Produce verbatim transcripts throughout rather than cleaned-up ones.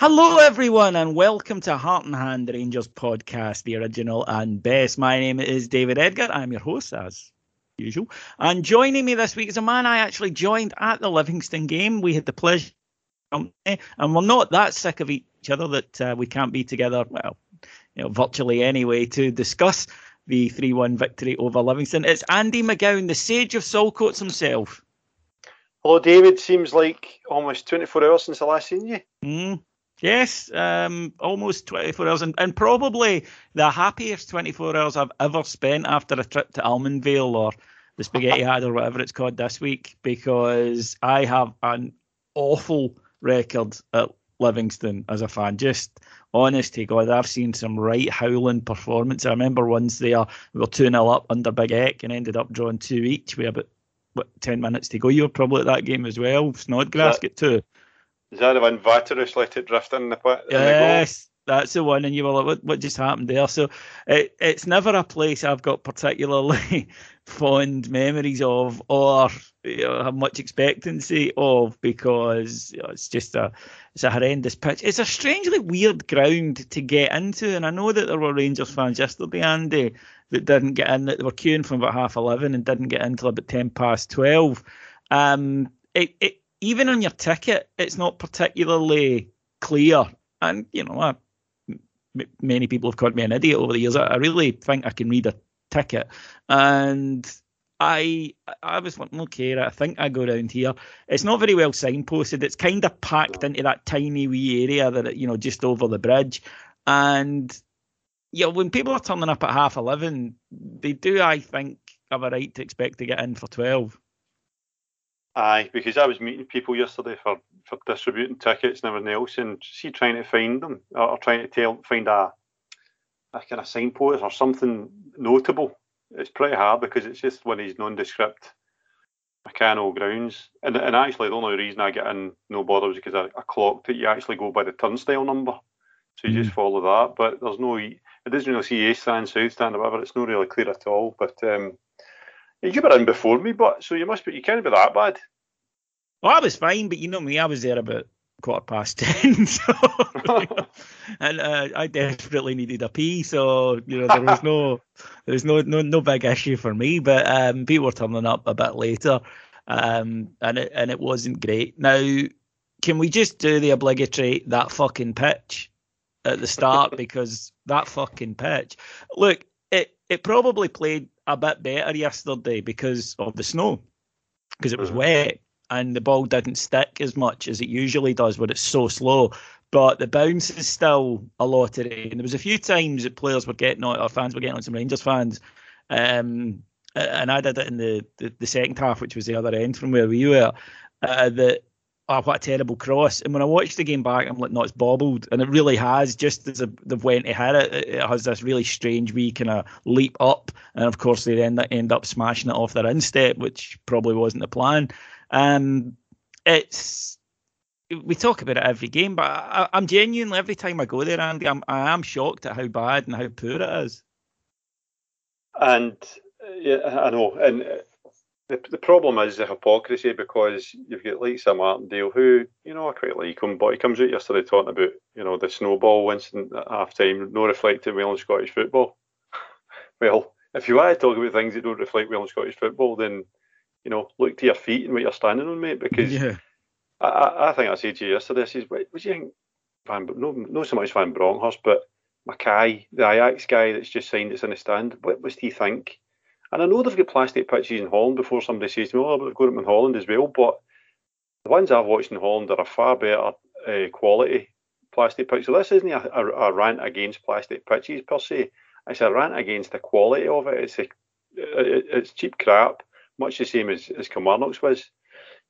Hello everyone and welcome to Heart and Hand Rangers podcast, the original and best. My name is David Edgar. I'm your host as usual. And joining me this week is a man I actually joined at the Livingston game. We had the pleasure of company, and we're not that sick of each other that uh, we can't be together, well, you know, virtually anyway, to discuss the three one victory over Livingston. It's Andy McGowan, the sage of Saltcoats himself. Hello David, seems like almost twenty-four hours since I last seen you. Mm. Yes, um, almost twenty-four hours, and, and probably the happiest twenty-four hours I've ever spent after a trip to Almondvale or the Spaghetti Hut or whatever it's called this week, because I have an awful record at Livingston as a fan. Just honest to God, I've seen some right howling performance. I remember once there, we were two nil up under Big Eck and ended up drawing two each. We had about what, ten minutes to go. You were probably at that game as well. Snodgrass yeah. Got two. Is that the one Vaterus let it drift in the pit? Yes, the that's the one. And you were like, what, what just happened there? So it, it's never a place I've got particularly fond memories of or you know, have much expectancy of, because you know, it's just a it's a horrendous pitch. It's a strangely weird ground to get into. And I know that there were Rangers fans yesterday, Andy, that didn't get in, that they were queuing from about half eleven and didn't get in until about ten past twelve. Um, it it Even on your ticket, it's not particularly clear. And, you know, I, m- many people have called me an idiot over the years. I, I really think I can read a ticket. And I I was like, okay, I think I go round here. It's not very well signposted. It's kind of packed into that tiny wee area that, you know, just over the bridge. And, you know, when people are turning up at half eleven, they do, I think, have a right to expect to get in for twelve. Aye, because I was meeting people yesterday for, for distributing tickets and everything else, and see trying to find them or, or trying to tell find a, a kind of signpost or something notable. It's pretty hard because it's just one of these nondescript mechanical grounds. And and actually, the only reason I get in no bother was because I, I clocked it. You actually go by the turnstile number, so you mm. just follow that. But there's no, it doesn't really see East Stand, South Stand, or whatever. It's not really clear at all. But um. You were in before me, but so you must be, you can't be that bad. Well, I was fine, but you know me, I was there about quarter past ten, so, you know, and uh, I desperately needed a pee, so, you know, there was no, there was no, no, no big issue for me, but um, people were turning up a bit later, um, and it, and it wasn't great. Now, can we just do the obligatory, that fucking pitch at the start, because that fucking pitch, look, it, it probably played a bit better yesterday because of the snow, because it was wet and the ball didn't stick as much as it usually does when it's so slow, but the bounce is still a lottery, and there was a few times that players were getting on, or fans were getting on some Rangers fans, um, and I did it in the, the, the second half, which was the other end from where we were, uh, that oh, what a terrible cross. And when I watched the game back, I'm like, no, it's bobbled. And it really has, just as they've went to hit it, it has this really strange wee kind of leap up. And of course, they then end up smashing it off their instep, which probably wasn't the plan. Um, it's, we talk about it every game, but I, I'm genuinely, every time I go there, Andy, I'm, I am shocked at how bad and how poor it is. And, yeah, I know. And the, the problem is the hypocrisy, because you've got like Sam Martindale, who, you know, I quite like him, but he comes out yesterday talking about, you know, the snowball incident at half-time, no reflecting well on Scottish football. Well, if you want to talk about things that don't reflect well on Scottish football, then, you know, look to your feet and what you're standing on, mate, because yeah. I, I think I said to you yesterday, I says, what do you think, Van, no, not so much Van Bronckhorst, but Mackay, the Ajax guy that's just signed that's in the stand, what was he think? And I know they've got plastic pitches in Holland before somebody says to me, oh, but they've got them in Holland as well, but the ones I've watched in Holland are a far better uh, quality plastic pitch. So this isn't a, a, a rant against plastic pitches per se, it's a rant against the quality of it. It's a, it, it's cheap crap, much the same as, as Kilmarnock's was.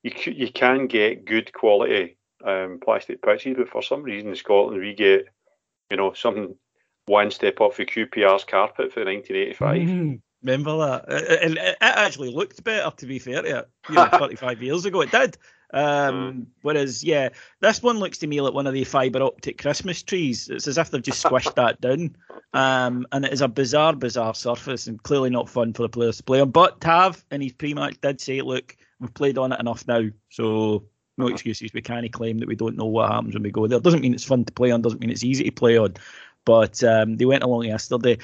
You, you can get good quality um, plastic pitches, but for some reason in Scotland we get, you know, something one step off the Q P R's carpet for nineteen eighty-five. Mm-hmm. Remember that? And it, it, it actually looked better, to be fair to it, you know, thirty-five years ago it did. Um, mm. Whereas, yeah, this one looks to me like one of the fibre optic Christmas trees. It's as if they've just squished that down. Um, and it is a bizarre, bizarre surface and clearly not fun for the players to play on. But Tav, in his pre-match, did say, look, we've played on it enough now, so no excuses. We can't claim that we don't know what happens when we go there. Doesn't mean it's fun to play on, doesn't mean it's easy to play on. But um, they went along yesterday.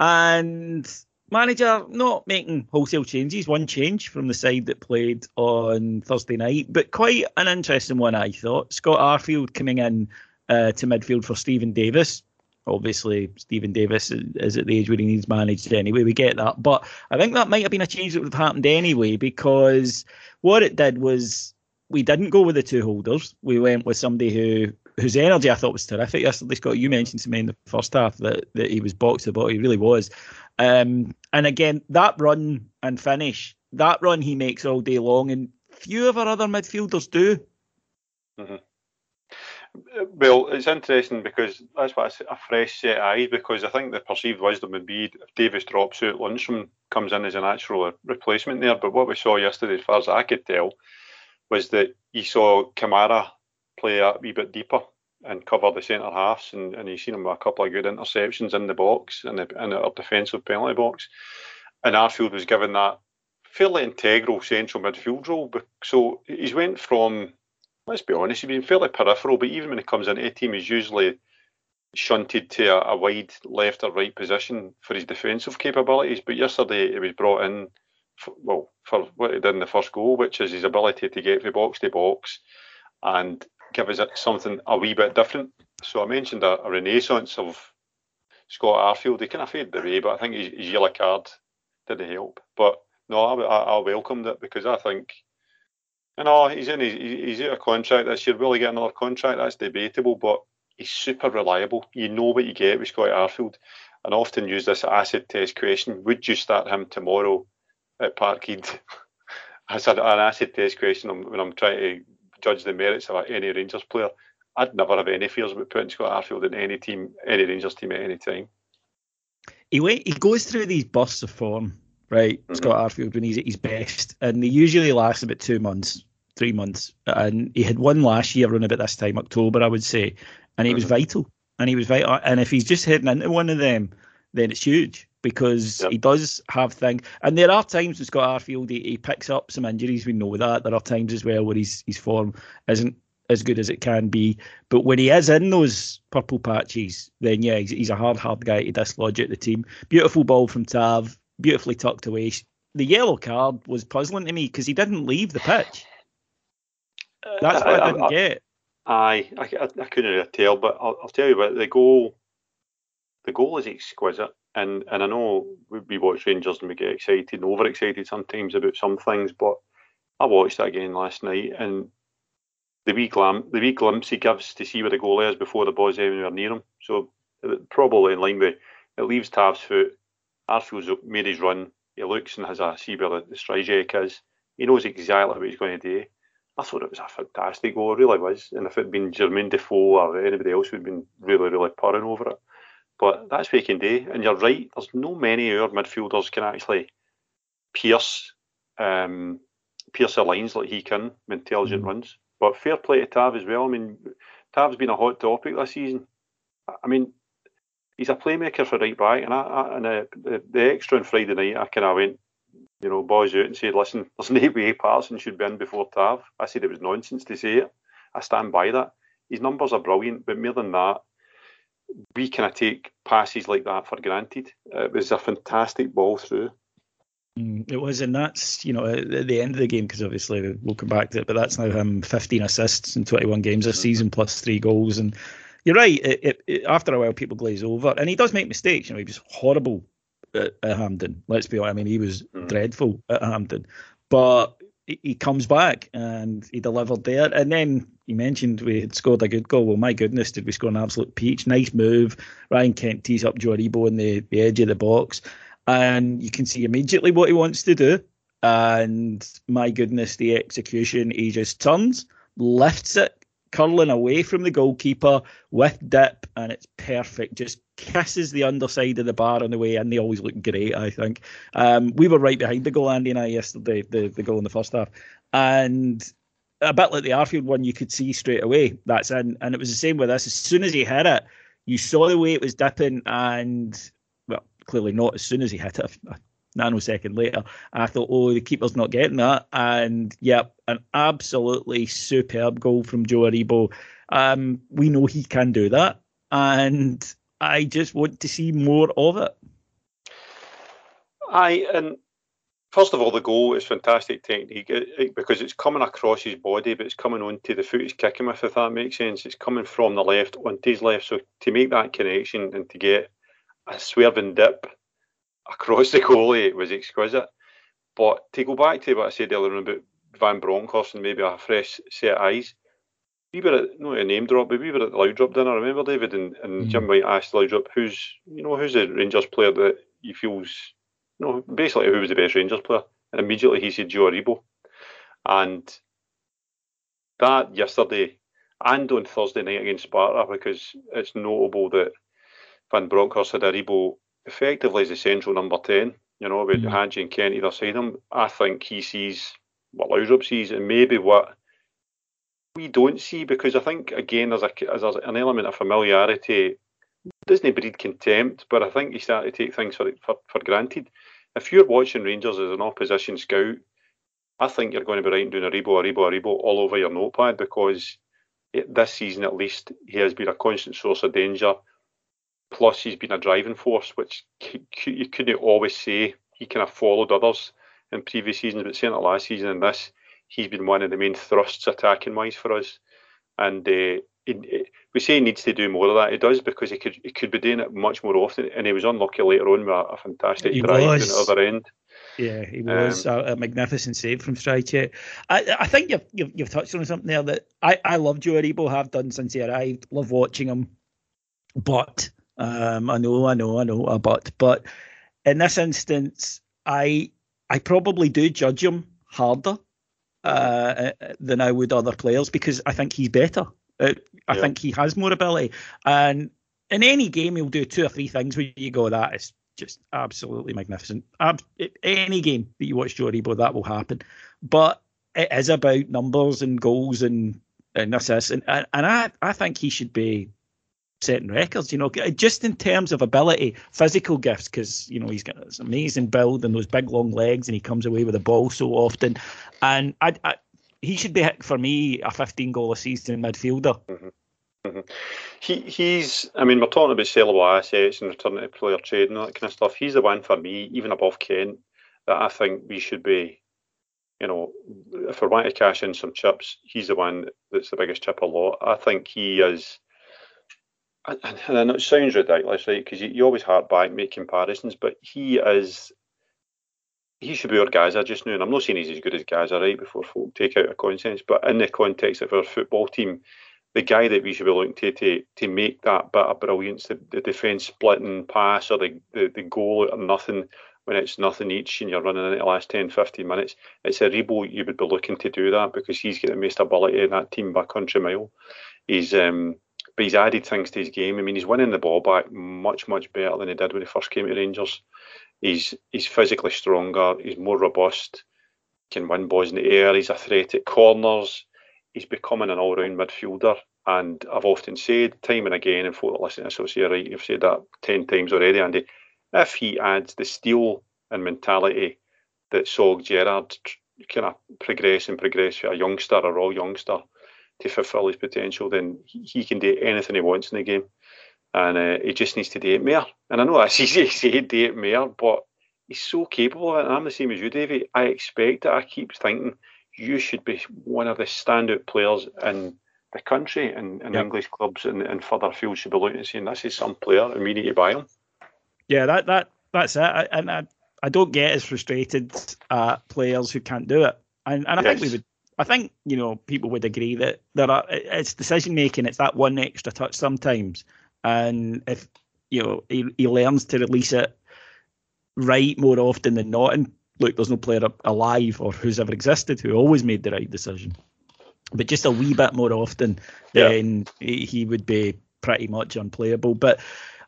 And manager not making wholesale changes, one change from the side that played on Thursday night, but quite an interesting one, I thought. Scott Arfield coming in uh, to midfield for Stephen Davis. Obviously, Stephen Davis is at the age where he needs managed anyway, we get that. But I think that might have been a change that would have happened anyway, because what it did was we didn't go with the two holders. We went with somebody who whose energy I thought was terrific yesterday, Scott. You mentioned to me in the first half that, that he was box to box. He really was. Um, and again, that run and finish, that run he makes all day long, and few of our other midfielders do. Mm-hmm. Well, it's interesting because that's why I said a fresh set of eyes, because I think the perceived wisdom would be if Davis drops out, Lundstram comes in as a natural replacement there. But what we saw yesterday, as far as I could tell, was that you saw Kamara play a wee bit deeper and cover the centre halves, and, and you've seen him with a couple of good interceptions in the box and in, in our defensive penalty box. And Arfield was given that fairly integral central midfield role. So he's went from, let's be honest, he's been fairly peripheral, but even when he comes into a team, he's usually shunted to a, a wide left or right position for his defensive capabilities. But yesterday, he was brought in, for, well, for what he did in the first goal, which is his ability to get from box to box and give us something a wee bit different. So I mentioned a, a renaissance of Scott Arfield. He kind of faded away, but I think his, his yellow card didn't help. But no, I, I, I welcomed it, because I think, you know, he's in his, he's out of contract this year. Will he get another contract? That's debatable, but he's super reliable. You know what you get with Scott Arfield. And I often use this acid test question: would you start him tomorrow at Parkhead? That's an acid test question when I'm trying to judge the merits of any Rangers player. I'd never have any fears about putting Scott Arfield in any team, any Rangers team at any time. He went, he goes through these bursts of form, right, mm-hmm. Scott Arfield, when he's at his best, and they usually last about two months, three months, and he had one last year around about this time, October, I would say, and he mm-hmm. was vital, and he was vital, and if he's just heading into one of them, then it's huge, because yep. he does have things, and there are times with Scott Arfield, he, he picks up some injuries, we know that, there are times as well where his, his form isn't as good as it can be, but when he is in those purple patches, then yeah, he's, he's a hard, hard guy to dislodge at the team. Beautiful ball from Tav, beautifully tucked away. The yellow card was puzzling to me because he didn't leave the pitch. That's what I, I, I didn't I, get. I, I, I couldn't really tell, but I'll, I'll tell you what, the goal, the goal is exquisite. And and I know we, we watch Rangers and we get excited and overexcited sometimes about some things, but I watched that again last night, and the wee, glam, the wee glimpse he gives to see where the goal is before the ball's anywhere near him. So probably in line with, it leaves Tav's foot. Arfield's made his run, he looks and has a see where the Stryjek is, he knows exactly what he's going to do. I thought it was a fantastic goal, it really was. And if it had been Jermain Defoe or anybody else, we'd been really, really purring over it. But that's what you can do. And you're right, there's no many of our midfielders can actually pierce um, pierce the lines like he can with intelligent runs. But fair play to Tav as well. I mean, Tav's been a hot topic this season. I mean, he's a playmaker for right back, and I, I and uh, the, the extra on Friday night, I kind of went, you know, boys out and said, listen, there's no way Patterson should be in before Tav. I said it was nonsense to say it. I stand by that. His numbers are brilliant, but more than that, we kind of take passes like that for granted. It was a fantastic ball through. Mm, it was, and that's, you know, at the end of the game, because obviously we'll come back to it, but that's now um, fifteen assists in twenty-one games this season, plus three goals, and you're right, it, it, it, after a while people glaze over, and he does make mistakes. You know, he was horrible at, at Hampden, let's be honest. I mean, he was mm. dreadful at Hampden, but he, he comes back and he delivered there. And then you mentioned we had scored a good goal. Well, my goodness, did we score an absolute peach. Nice move. Ryan Kent tees up Joe Aribo in the, the edge of the box, and you can see immediately what he wants to do. And my goodness, the execution, he just turns, lifts it, curling away from the goalkeeper with dip, and it's perfect. Just kisses the underside of the bar on the way in. They always look great, I think. Um, we were right behind the goal, Andy and I, yesterday, the, the goal in the first half. And a bit like the Arfield one, you could see straight away that's in. And it was the same with this. As soon as he hit it, you saw the way it was dipping, and, well, clearly not as soon as he hit it. I, nanosecond later, I thought, oh, the keeper's not getting that. And, yep, an absolutely superb goal from Joe Aribo. Um, we know he can do that, and I just want to see more of it. Aye, and first of all, the goal is fantastic technique, it, it, because it's coming across his body, but it's coming onto the foot he's kicking with, if that makes sense. It's coming from the left onto his left, so to make that connection and to get a swerving dip across the goalie, it was exquisite. But to go back to what I said earlier about Van Bronckhorst and maybe a fresh set of eyes, we were at, not a name drop, but we were at the Laudrup dinner, remember, David? And, and mm. Jim White asked Laudrup, who's, you know, who's the Rangers player that he feels, you know, basically who was the best Rangers player? And immediately he said Joe Aribo. And that yesterday and on Thursday night against Sparta, because it's notable that Van Bronckhorst had Aribo effectively as a central number ten, you know, with mm. Hagi and Kent either side of him. I think he sees what Laudrup sees and maybe what we don't see, because I think, again, there's, a, there's an element of familiarity. It doesn't breed contempt, but I think you start to take things for, for, for granted. If you're watching Rangers as an opposition scout, I think you're going to be writing down Aribo, Aribo, Aribo all over your notepad, because it, this season at least, he has been a constant source of danger. Plus, he's been a driving force, which you couldn't always say. He kind of followed others in previous seasons, but certainly last season and this, he's been one of the main thrusts attacking-wise for us. And uh, it, it, we say he needs to do more of that. He does, because he could he could be doing it much more often, and he was unlucky later on with a, a fantastic he drive was. at the other end. Yeah, he was um, a, a magnificent save from Stryjek. I, I think you've, you've, you've touched on something there that I, I love Joe Aribo, have done since he arrived. Love watching him. But... Um, I know, I know, I know, a but, but in this instance, I I probably do judge him harder uh, than I would other players, because I think he's better. I yeah. think he has more ability. And in any game, he'll do two or three things where you go, that is just absolutely magnificent. Ab- any game that you watch Joe Aribo, that will happen. But it is about numbers and goals and, and assists. And, and I, I think he should be setting records, you know, just in terms of ability, physical gifts, because, you know, he's got this amazing build and those big long legs, and he comes away with the ball so often. And I, I, he should be, for me, a fifteen goal a season midfielder. Mm-hmm. Mm-hmm. He, he's, I mean, we're talking about sellable assets and returning to player trade and that kind of stuff. He's the one for me, even above Kent, that I think we should be, you know, if we want to cash in some chips, he's the one that's the biggest chip a lot. I think he is. And I know it sounds ridiculous, right? Because you, you always hark back, make comparisons, but he is, he should be our Gaza just now. And I'm not saying he's as good as Gaza, right? Before folk take out a consensus, but in the context of our football team, the guy that we should be looking to to, to make that bit of brilliance, the, the defence splitting pass or the, the, the goal or nothing, when it's nothing each and you're running in the last ten, fifteen minutes, it's Aribo you would be looking to do that, because he's got the most ability in that team by country mile. He's um, but he's added things to his game. I mean, he's winning the ball back much, much better than he did when he first came to Rangers. He's he's physically stronger. He's more robust. Can win balls in the air. He's a threat at corners. He's becoming an all-round midfielder. And I've often said, time and again, and folk that listen to this will say, right, you've said that ten times already, Andy, if he adds the steel and mentality that saw Gerrard kind of progress and progress for a youngster, a raw youngster, to fulfil his potential, then he can do anything he wants in the game. And uh, he just needs to do it more. And I know that's easy to say, do it more, but he's so capable of it. And I'm the same as you, Davey. I expect it. I keep thinking, you should be one of the standout players in the country, and, and yep. English clubs and, and further afield should be looking and saying, this is some player, and we need to buy him. Yeah, that, that, that's it. I, and I, I don't get as frustrated at players who can't do it. And, and I yes. think we would, I think, you know, people would agree that there are, it's decision making, it's that one extra touch sometimes. And if, you know, he, he learns to release it right more often than not. And look, there's no player alive or who's ever existed who always made the right decision. But just a wee bit more often, then yeah. he, he would be pretty much unplayable. But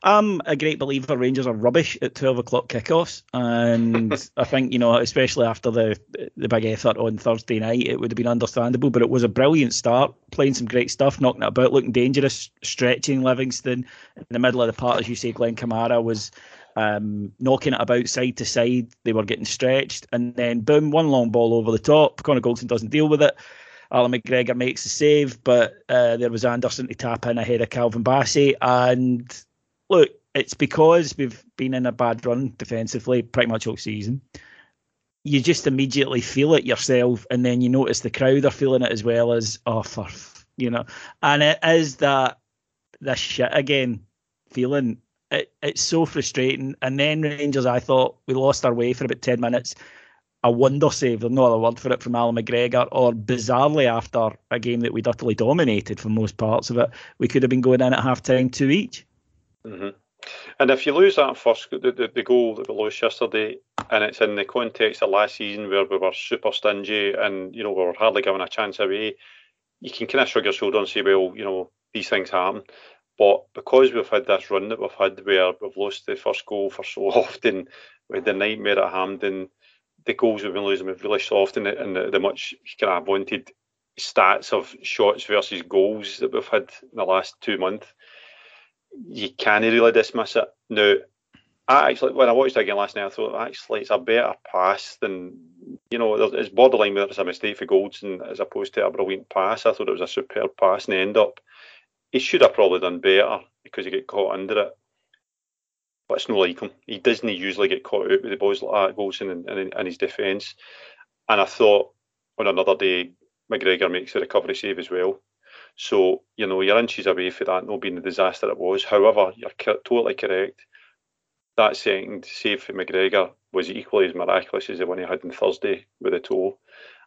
I'm a great believer Rangers are rubbish at twelve o'clock kickoffs. And I think, you know, especially after the the big effort on Thursday night, it would have been understandable. But it was a brilliant start, playing some great stuff, knocking it about, looking dangerous, stretching Livingston. In the middle of the part, as you say, Glenn Kamara was um, knocking it about side to side. They were getting stretched. And then, boom, one long ball over the top. Conor Goldson doesn't deal with it. Alan McGregor makes the save, but uh, there was Anderson to tap in ahead of Calvin Bassey. And look, it's because we've been in a bad run defensively pretty much all season. You just immediately feel it yourself, and then you notice the crowd are feeling it as well as, oh, for, you know. And it is that, this shit again feeling. It, it's so frustrating. And then Rangers, I thought, we lost our way for about ten minutes. A wonder save, there's no other word for it, from Alan McGregor, or bizarrely after a game that we'd utterly dominated for most parts of it, we could have been going in at half-time two each. Mm-hmm. And if you lose that first, the, the, the goal that we lost yesterday, and it's in the context of last season where we were super stingy and, you know, we were hardly given a chance away, you can kind of shrug your shoulder and say, well, you know, these things happen. But because we've had this run that we've had where we've lost the first goal for so often, we had the nightmare at Hampden, the goals we've been losing were really soft, and the, and the, the much kind of wanted stats of shots versus goals that we've had in the last two months, you can't really dismiss it. Now, I actually, when I watched it again last night, I thought, actually, it's a better pass than, you know, it's borderline whether it's a mistake for Goldson as opposed to a brilliant pass. I thought it was a superb pass, and the end up, he should have probably done better because he got caught under it. But it's not like him. He doesn't usually get caught out with the balls like that, Goldson, and, and, and his defence. And I thought, on another day, McGregor makes the recovery save as well. So, you know, you're inches away for that not being the disaster it was. However, you're co- totally correct. That second save for McGregor was equally as miraculous as the one he had on Thursday with the toe.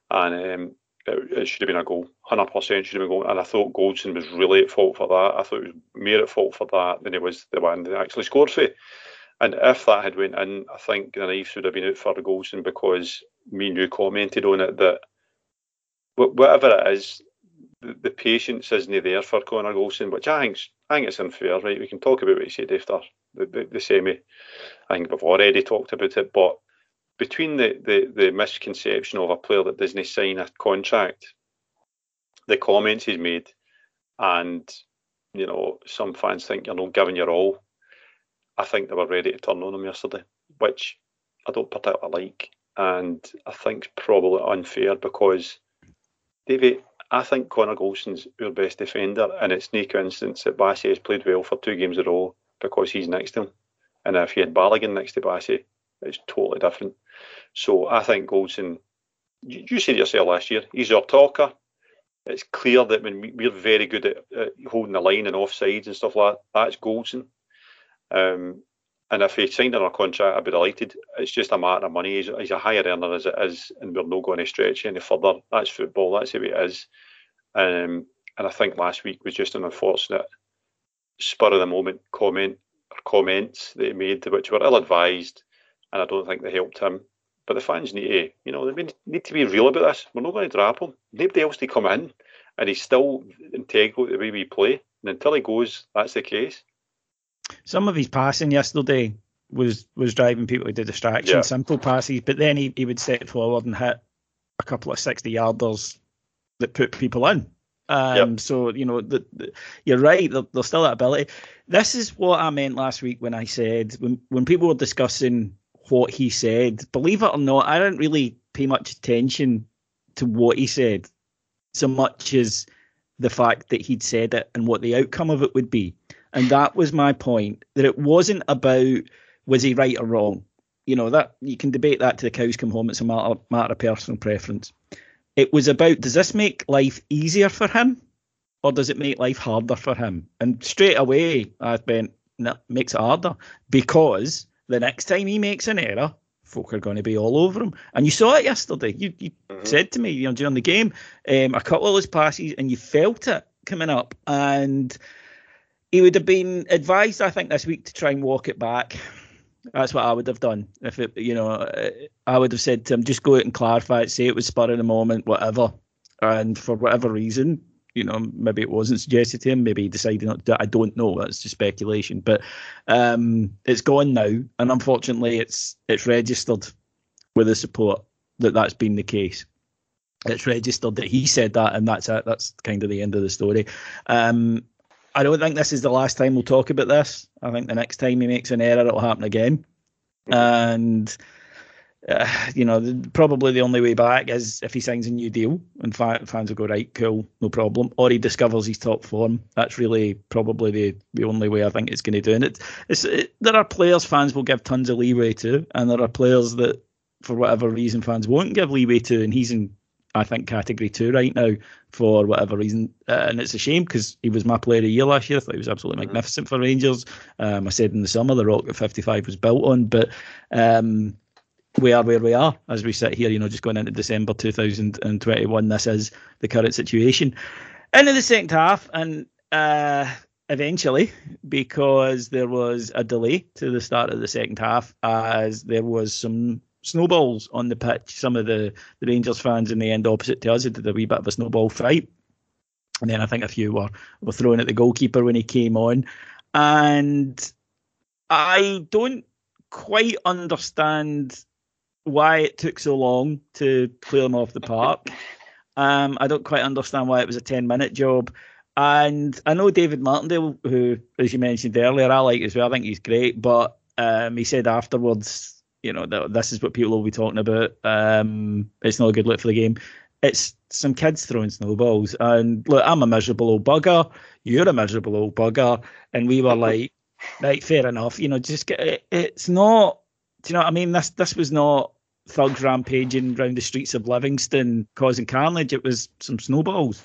And um, it, it should have been a goal. one hundred percent should have been a goal. And I thought Goldson was really at fault for that. I thought he was more at fault for that than he was the one that actually scored for. And if that had went in, I think the knife would have been out for Goldson, because me and you commented on it that whatever it is, the patience isn't there for Conor Goldson, which I think, I think it's unfair, right? We can talk about what he said after the, the, the semi. I think we've already talked about it, but between the, the, the misconception of a player that doesn't sign a contract, the comments he's made, and, you know, some fans think you're not giving your all, I think they were ready to turn on him yesterday, which I don't particularly like, and I think it's probably unfair because, David, I think Conor Goldson's our best defender, and it's no coincidence that Bassey has played well for two games in a row because he's next to him. And if you had Balogun next to Bassey, it's totally different. So I think Goldson, you, you said yourself last year, he's our talker. It's clear that when we're very good at, at holding the line and offsides and stuff like that, that's Goldson. Um, and if he signed on our contract, I'd be delighted. It's just a matter of money. He's, he's a higher earner as it is, and we're not going to stretch any further. That's football. That's the way it is. Um, and I think last week was just an unfortunate spur of the moment comment or comments that he made, which were ill advised and I don't think they helped him. But the fans need to, you know, they need to be real about this. We're not going to drop him. Nobody else to come in, and he's still integral to the way we play. And until he goes, that's the case. Some of his passing yesterday was was driving people to distraction, yeah. Simple passes, but then he, he would step forward and hit a couple of sixty-yarders that put people in. Um, yep. So, you know, the, the, you're right, there, there's still that ability. This is what I meant last week when I said, when, when people were discussing what he said, believe it or not, I didn't really pay much attention to what he said so much as the fact that he'd said it and what the outcome of it would be. And that was my point, that it wasn't about was he right or wrong. You know, that you can debate that to the cows come home. It's a matter, matter of personal preference. It was about, does this make life easier for him or does it make life harder for him? And straight away, I went, no, makes it harder, because the next time he makes an error, folk are going to be all over him. And you saw it yesterday. You, you mm-hmm. said to me, you know, during the game, um, a couple of his passes, and you felt it coming up. And he would have been advised, I think, this week to try and walk it back. That's what I would have done. If it, you know, I would have said to him, just go out and clarify it, say it was spur of the moment, whatever. And for whatever reason, you know, maybe it wasn't suggested to him, maybe he decided not to do it. I don't know. That's just speculation. But um, it's gone now, and unfortunately, it's it's registered with the support that that's been the case. It's registered that he said that, and that's it. That's kind of the end of the story. Um, I don't think this is the last time we'll talk about this. I think the next time he makes an error, it'll happen again. And, uh, you know, the, probably the only way back is if he signs a new deal and fa- fans will go, right, cool, no problem. Or he discovers his top form. That's really probably the, the only way I think it's going to do. And it, it's, it, there are players fans will give tons of leeway to, and there are players that, for whatever reason, fans won't give leeway to, and he's in, I think, category two right now for whatever reason. Uh, and it's a shame because he was my player of the year last year. I thought he was absolutely magnificent for Rangers. Um, I said in the summer the Rock at fifty-five was built on, but um, we are where we are as we sit here, you know, just going into December two thousand twenty-one. This is the current situation. Into the second half, and uh, eventually, because there was a delay to the start of the second half, as there was some snowballs on the pitch. Some of the, the Rangers fans in the end opposite to us did a wee bit of a snowball fight. And then I think a few were, were thrown at the goalkeeper when he came on. And I don't quite understand why it took so long to clear them off the park. Um, I don't quite understand why it was a ten-minute job. And I know David Martindale, who, as you mentioned earlier, I like as well. I think he's great. But um, he said afterwards, you know, this is what people will be talking about. Um, it's not a good look for the game. It's some kids throwing snowballs. And look, I'm a miserable old bugger. You're a miserable old bugger. And we were like, right, fair enough. You know, just get it. It's not, do you know what I mean? This this was not thugs rampaging around the streets of Livingston causing carnage. It was some snowballs.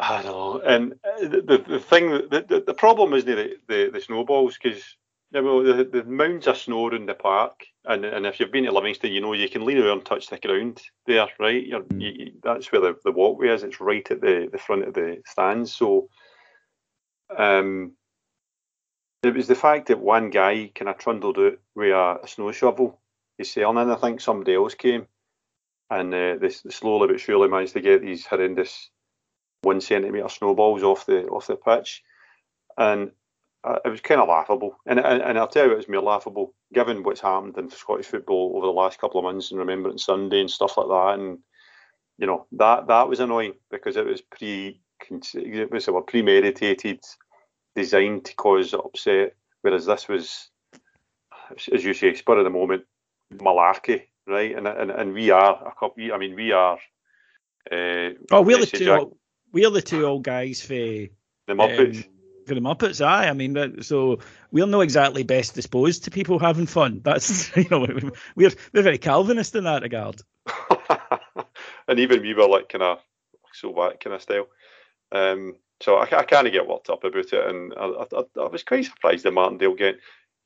I don't know. And the, the, the thing, the, the, the problem is the, the, the snowballs, because yeah, well, the, the mounds of snow in the park, and and if you've been to Livingston, you know you can lean over and touch the ground there, right? You're, you, that's where the, the walkway is. It's right at the, the front of the stands. So um, it was the fact that one guy kind of trundled out with a, a snow shovel. He's selling, and I think somebody else came, and uh, they slowly but surely managed to get these horrendous one centimetre snowballs off the off the pitch, and it was kind of laughable, and, and and I'll tell you, it was more laughable given what's happened in Scottish football over the last couple of months, and Remembrance Sunday and stuff like that. And you know that that was annoying because it was pre it was a premeditated, designed to cause upset. Whereas this was, as you say, spur of the moment malarkey, right? And and, and we are a couple. I mean, we are. Uh, oh, we're the two. Old, we're the two old guys for the Muppets. Um, For the Muppets, aye. I mean, so we're not exactly best disposed to people having fun. That's, you know, we're we're very Calvinist in that regard. And even we were like kind of so what kind of style. Um, so I, I kind of get worked up about it, and I, I, I was quite surprised that Martindale get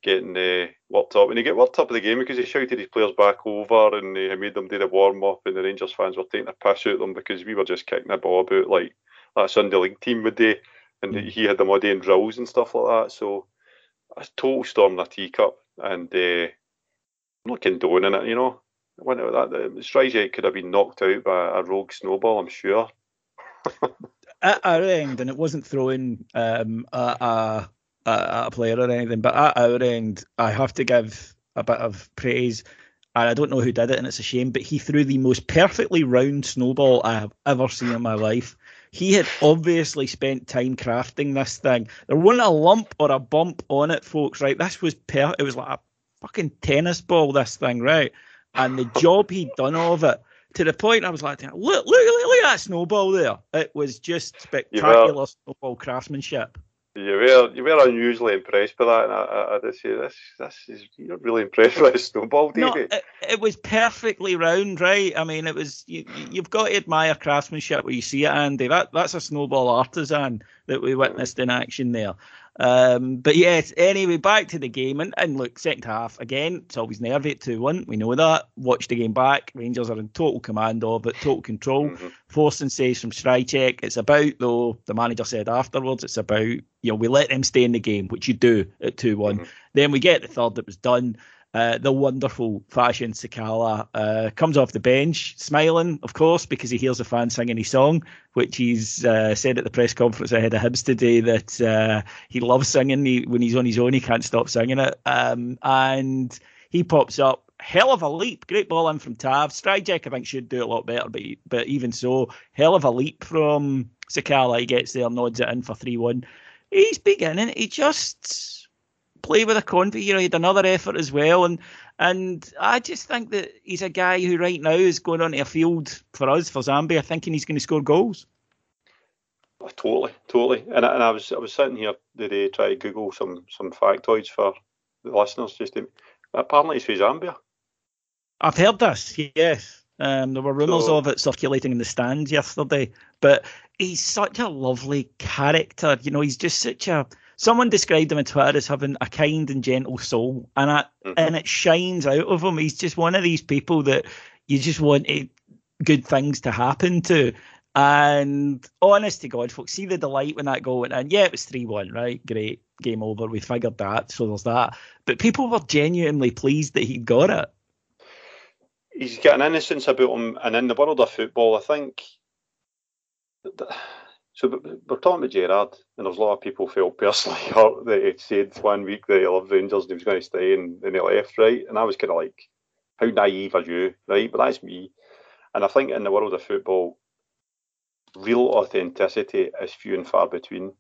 getting uh, worked up, and he got worked up at the game because he shouted his players back over, and he made them do the warm up, and the Rangers fans were taking a piss out of them because we were just kicking a ball about like that Sunday League team would do. And he had them all doing drills and stuff like that. So that's total storm in a teacup. And uh, I'm not condoning it, you know. When it, that, that Stryjek could have been knocked out by a rogue snowball, I'm sure. At our end, and it wasn't throwing um, at, a, at a player or anything, but at our end, I have to give a bit of praise. And I don't know who did it, and it's a shame, but he threw the most perfectly round snowball I have ever seen in my life. He had obviously spent time crafting this thing. There wasn't a lump or a bump on it, folks, right? This was per- it was like a fucking tennis ball, this thing, right? And the job he'd done of it, to the point I was like, look, look, look, look at that snowball there. It was just spectacular were, snowball craftsmanship. You were you were unusually impressed by that, and I, I did say, this this is, you're really impressed by the snowball, Davey. No, it, it was perfectly round, right? I mean, it was, you, you've got to admire craftsmanship where you see it, Andy. That that's a snowball artisan that we witnessed in action there. Um, but yes, anyway, back to the game, and, and look, second half again, it's always nervy, two one, we know that. Watch the game back, Rangers are in total command of it, total control, mm-hmm. forcing saves from Stryjek. It's about, though, the manager said afterwards, it's about, you know, we let them stay in the game, which you do at two one, mm-hmm. then we get the third, that was done. Uh, the wonderful fashion Sakala uh, comes off the bench, smiling, of course, because he hears a fan singing his song, which he's uh, said at the press conference ahead of Hibs today that uh, he loves singing. He, when he's on his own, he can't stop singing it. Um, and he pops up. Hell of a leap. Great ball in from Tav. Stryjek, I think, should do a lot better, but, he, but even so, hell of a leap from Sakala. He gets there, nods it in for three one. He's beginning. He just... play with a convoy here. He had another effort as well, and and I just think that he's a guy who right now is going onto a field for us, for Zambia, thinking he's going to score goals. Oh, totally, totally. And I, and I was I was sitting here today trying to Google some some factoids for the listeners. Just to, apparently he's from Zambia. I've heard this. Yes, um, there were rumours so, of it circulating in the stands yesterday. But he's such a lovely character. You know, he's just such a. Someone described him on Twitter as having a kind and gentle soul, and I, mm-hmm. and it shines out of him. He's just one of these people that you just want good things to happen to. And honest to God, folks, see the delight when that goal went in. Yeah, it was three one, right? Great. Game over. We figured that. So there's that. But people were genuinely pleased that he got it. He's got an innocence about him. And in the world of football, I think... So we're talking about Gerrard, and there's a lot of people felt personally hurt that he'd said one week that he loved Rangers and he was going to stay, and then he left, right? And I was kind of like, how naive are you, right? But that's me. And I think in the world of football, real authenticity is few and far between.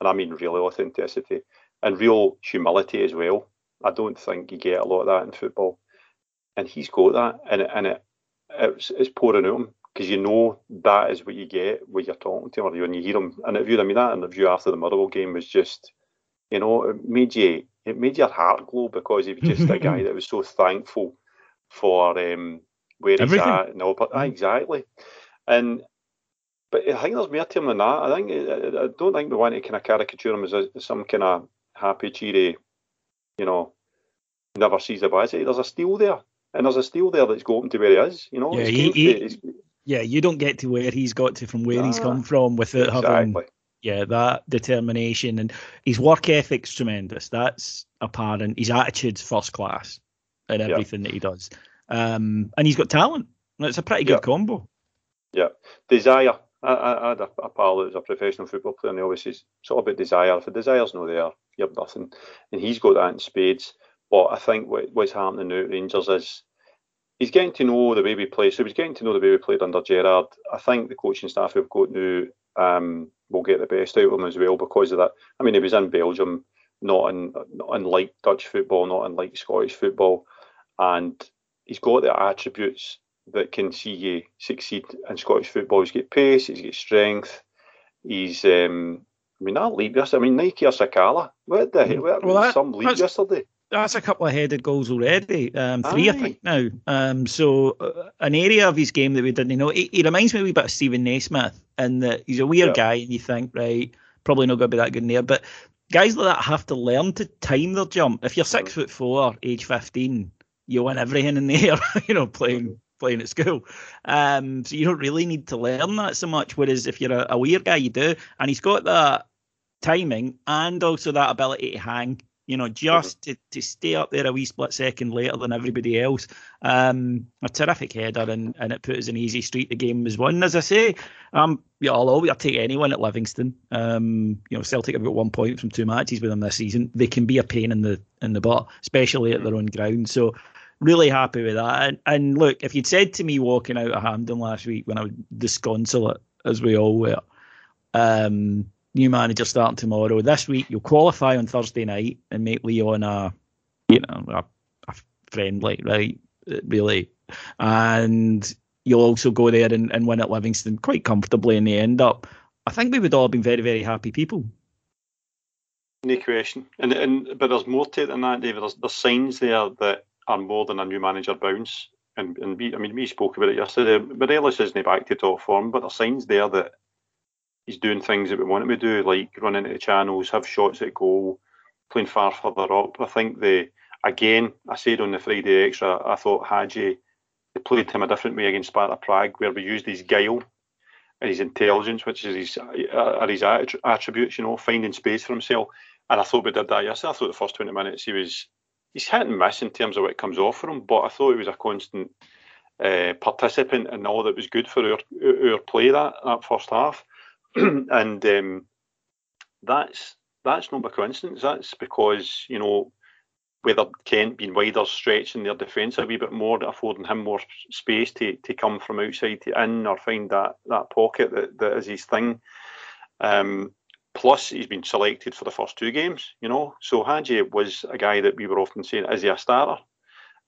And I mean real authenticity. And real humility as well. I don't think you get a lot of that in football. And he's got that, and, and it, it's, it's pouring out him. Because you know that is what you get when you're talking to him, or when you hear him interviewed. I mean, that interview after the Motherwell game was just, you know, it made you, it made your heart glow, because he was just a guy that was so thankful for um, where Everything. he's at. No, but exactly. And but I think there's more to him than that. I think I don't think we want to kind of caricature him as, a, as some kind of happy, cheery, you know, never sees a bad. There's a steal there, and there's a steal there that's going to where he is. You know, yeah, he, he, Yeah, you don't get to where he's got to from where nah, he's come from without exactly. having yeah, that determination. And his work ethic's tremendous. That's apparent. His attitude's first class in everything yeah. that he does. Um, and he's got talent. It's a pretty good yeah. combo. Yeah. Desire. I, I, I had a, a pal that was a professional football player, and he always says, it's all about desire. If the desire's not there, you're nothing. And he's got that in spades. But I think what, what's happening now at Rangers is, he's getting to know the way we play. So he's getting to know the way we played under Gerrard. I think the coaching staff we've got now um, will get the best out of him as well because of that. I mean, he was in Belgium, not, in, not unlike Dutch football, not unlike Scottish football. And he's got the attributes that can see you succeed in Scottish football. He's got pace, he's got strength. He's, um, I mean, that leap yesterday. I mean, Nike or Sakala. What the hell? Well, that, some leap yesterday. That's a couple of headed goals already, um, three Aye. I think now. Um, so uh, an area of his game that we didn't know. He, he reminds me a wee bit of Stephen Naismith, in that he's a weird yeah. guy, and you think, right, probably not going to be that good in there. But guys like that have to learn to time their jump. If you're six foot four, age fifteen, you win everything in the air, you know, playing playing at school. Um, so you don't really need to learn that so much. Whereas if you're a, a weird guy, you do. And he's got that timing and also that ability to hang. you know, just to, to stay up there a wee split second later than everybody else. Um, a terrific header, and, and it put us in easy street. The game was won, as I say. Um, yeah, I'll always I'll take anyone at Livingston. Um, you know, Celtic have got one point from two matches with them this season. They can be a pain in the in the butt, especially at their own ground. So really happy with that. And, and look, if you'd said to me walking out of Hampden last week when I was disconsolate, as we all were, um, new manager starting tomorrow. This week you'll qualify on Thursday night and make Leon a, you know, a, a friendly, right? Really, and you'll also go there and, and win at Livingston quite comfortably in the end up. I think we would all have been very, very happy people. No question, and and but there's more to it than that, David. There's, there's signs there that are more than a new manager bounce. And and we, I mean, we spoke about it yesterday. Morelos isn't back to top form, but there's signs there that he's doing things that we want him to do, like run into the channels, have shots at goal, playing far further up. I think they, again, I said on the Friday Extra, I thought Hagi, they played him a different way against Sparta Prague, where we used his guile and his intelligence, which is his are his attributes, you know, finding space for himself. And I thought we did that yesterday. I thought the first twenty minutes he was, he's hit and miss in terms of what comes off for him, but I thought he was a constant uh, participant in all that was good for our, our play that, that first half. And um, that's that's not by coincidence. That's because, you know, whether Kent being wider, stretching their defence a wee bit more, affording him more space to, to come from outside to in, or find that, that pocket that, that is his thing. Um, plus, he's been selected for the first two games, you know. So Hagi was a guy that we were often saying, is he a starter?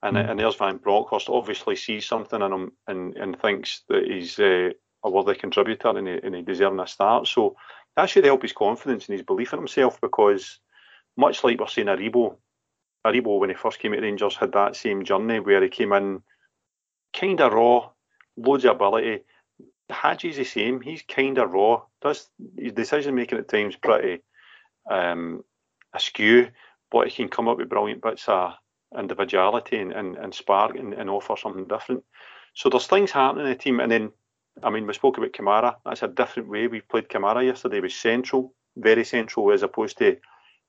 And, mm-hmm. and there's Van Bronckhorst, obviously sees something in him and, and thinks that he's... Uh, a worthy contributor and he, and he deserving a start. So that should help his confidence and his belief in himself, because much like we're seeing Aribo, Aribo when he first came at Rangers had that same journey where he came in kind of raw, loads of ability. Hagi's the same, he's kind of raw. Does his decision making at times pretty um, askew, but he can come up with brilliant bits of individuality and, and, and spark and, and offer something different. So there's things happening in the team, and then I mean, we spoke about Kamara. That's a different way. We played Kamara yesterday. He was central, very central, as opposed to,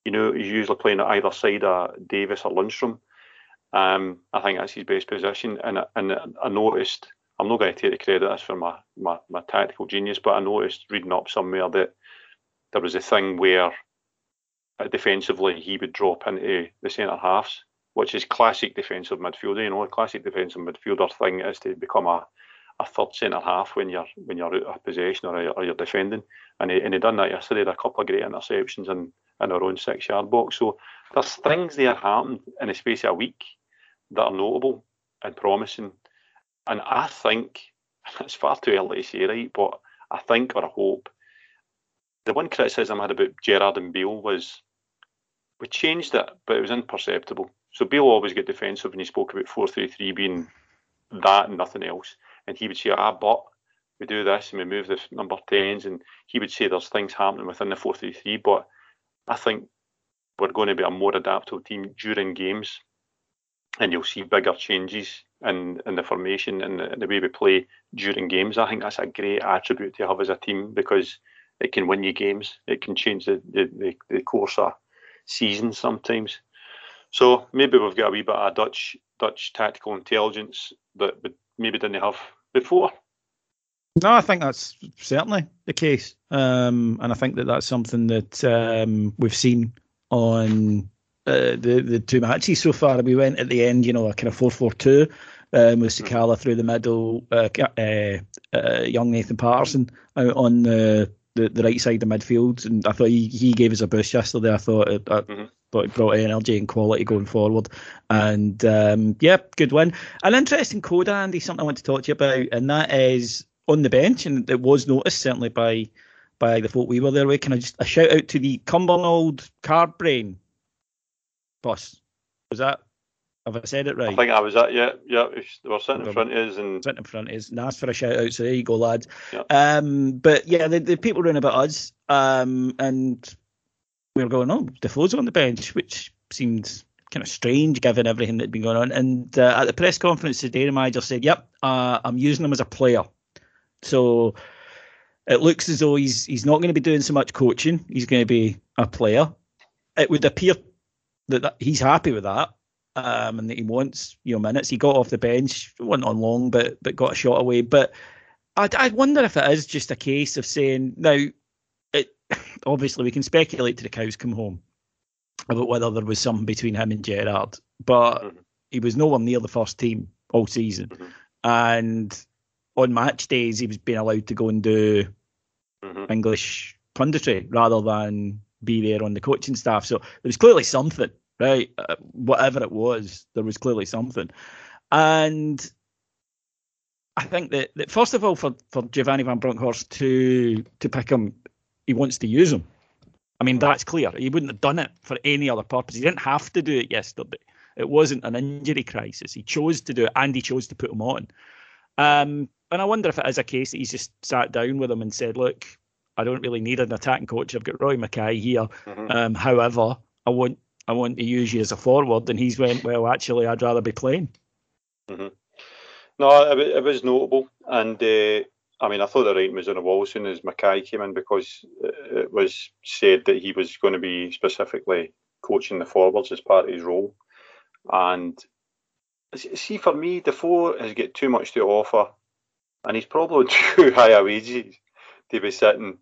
you know, he's usually playing at either side of Davis or Lundstram. Um, I think that's his best position. And, and I noticed, I'm not going to take the credit that's for my, my, my tactical genius, but I noticed reading up somewhere that there was a thing where uh, defensively he would drop into the centre halves, which is classic defensive midfielder. You know, a classic defensive midfielder thing is to become a a third centre half when you're when you're out of possession or, or you're defending, and he and he done that yesterday. Had a couple of great interceptions in, in our own six yard box. So there's things there happened in the space of a week that are notable and promising. And I think it's far too early to say, right? But I think, or I hope, the one criticism I had about Gerrard and Beale was we changed it, but it was imperceptible. So Beale always got defensive when he spoke about four three three being that and nothing else. And he would say, ah, but we do this and we move the number tens. And he would say there's things happening within the four three three. But I think we're going to be a more adaptable team during games. And you'll see bigger changes in, in the formation and the, the way we play during games. I think that's a great attribute to have as a team, because it can win you games. It can change the, the, the, the course of seasons sometimes. So maybe we've got a wee bit of Dutch, Dutch tactical intelligence that would maybe didn't have before. No, I think that's certainly the case, um, and I think that that's something that um, we've seen on uh, the the two matches so far. We went at the end, you know, a kind of four four two um, with Sakala through the middle, uh, uh, uh, young Nathan Patterson out on the, the, the right side of midfield, and I thought he, he gave us a boost yesterday. I thought it, I, mm-hmm. But it brought energy and quality going forward. And, um, yeah, good win. An interesting code, Andy, something I want to talk to you about, and that is on the bench, and it was noticed certainly by by the folk we were there with. Can I just a shout out to the Cumbernauld Cardbrain bus? Was that, have I said it right? I think I was at, yeah, yeah. They were sitting in front of us. And... Sitting in front of us and asked for a shout out, so there you go, lads. Yeah. Um, but, yeah, the, the people round about us, um, and... we were going, oh, Defoe's on the bench, which seemed kind of strange given everything that had been going on. And uh, at the press conference today, the manager said, yep, uh, I'm using him as a player. So it looks as though he's he's not going to be doing so much coaching. He's going to be a player. It would appear that, that he's happy with that, um, and that he wants, you know, minutes. He got off the bench, wasn't on long, but but got a shot away. But I, I wonder if it is just a case of saying now. It obviously we can speculate to the cows come home about whether there was something between him and Gerrard, but mm-hmm. he was nowhere near the first team all season, mm-hmm. and on match days he was being allowed to go and do mm-hmm. English punditry rather than be there on the coaching staff. So there was clearly something, right? Uh, whatever it was, there was clearly something. And I think that, that first of all, for, for Giovanni van Bronckhorst to to pick him, he wants to use him. I mean, that's clear. He wouldn't have done it for any other purpose. He didn't have to do it yesterday. It wasn't an injury crisis. He chose to do it, and he chose to put him on. Um, and I wonder if it is a case that he's just sat down with him and said, look, I don't really need an attacking coach. I've got Roy Mackay here. Mm-hmm. Um, however, I want I want to use you as a forward. And he's went, well, actually, I'd rather be playing. Mm-hmm. No, it, it was notable. And uh, I mean, I thought the writing was on the wall as soon as Mackay came in, because it was said that he was going to be specifically coaching the forwards as part of his role. And see, for me, Defoe has got too much to offer, and he's probably too high a wages to be sitting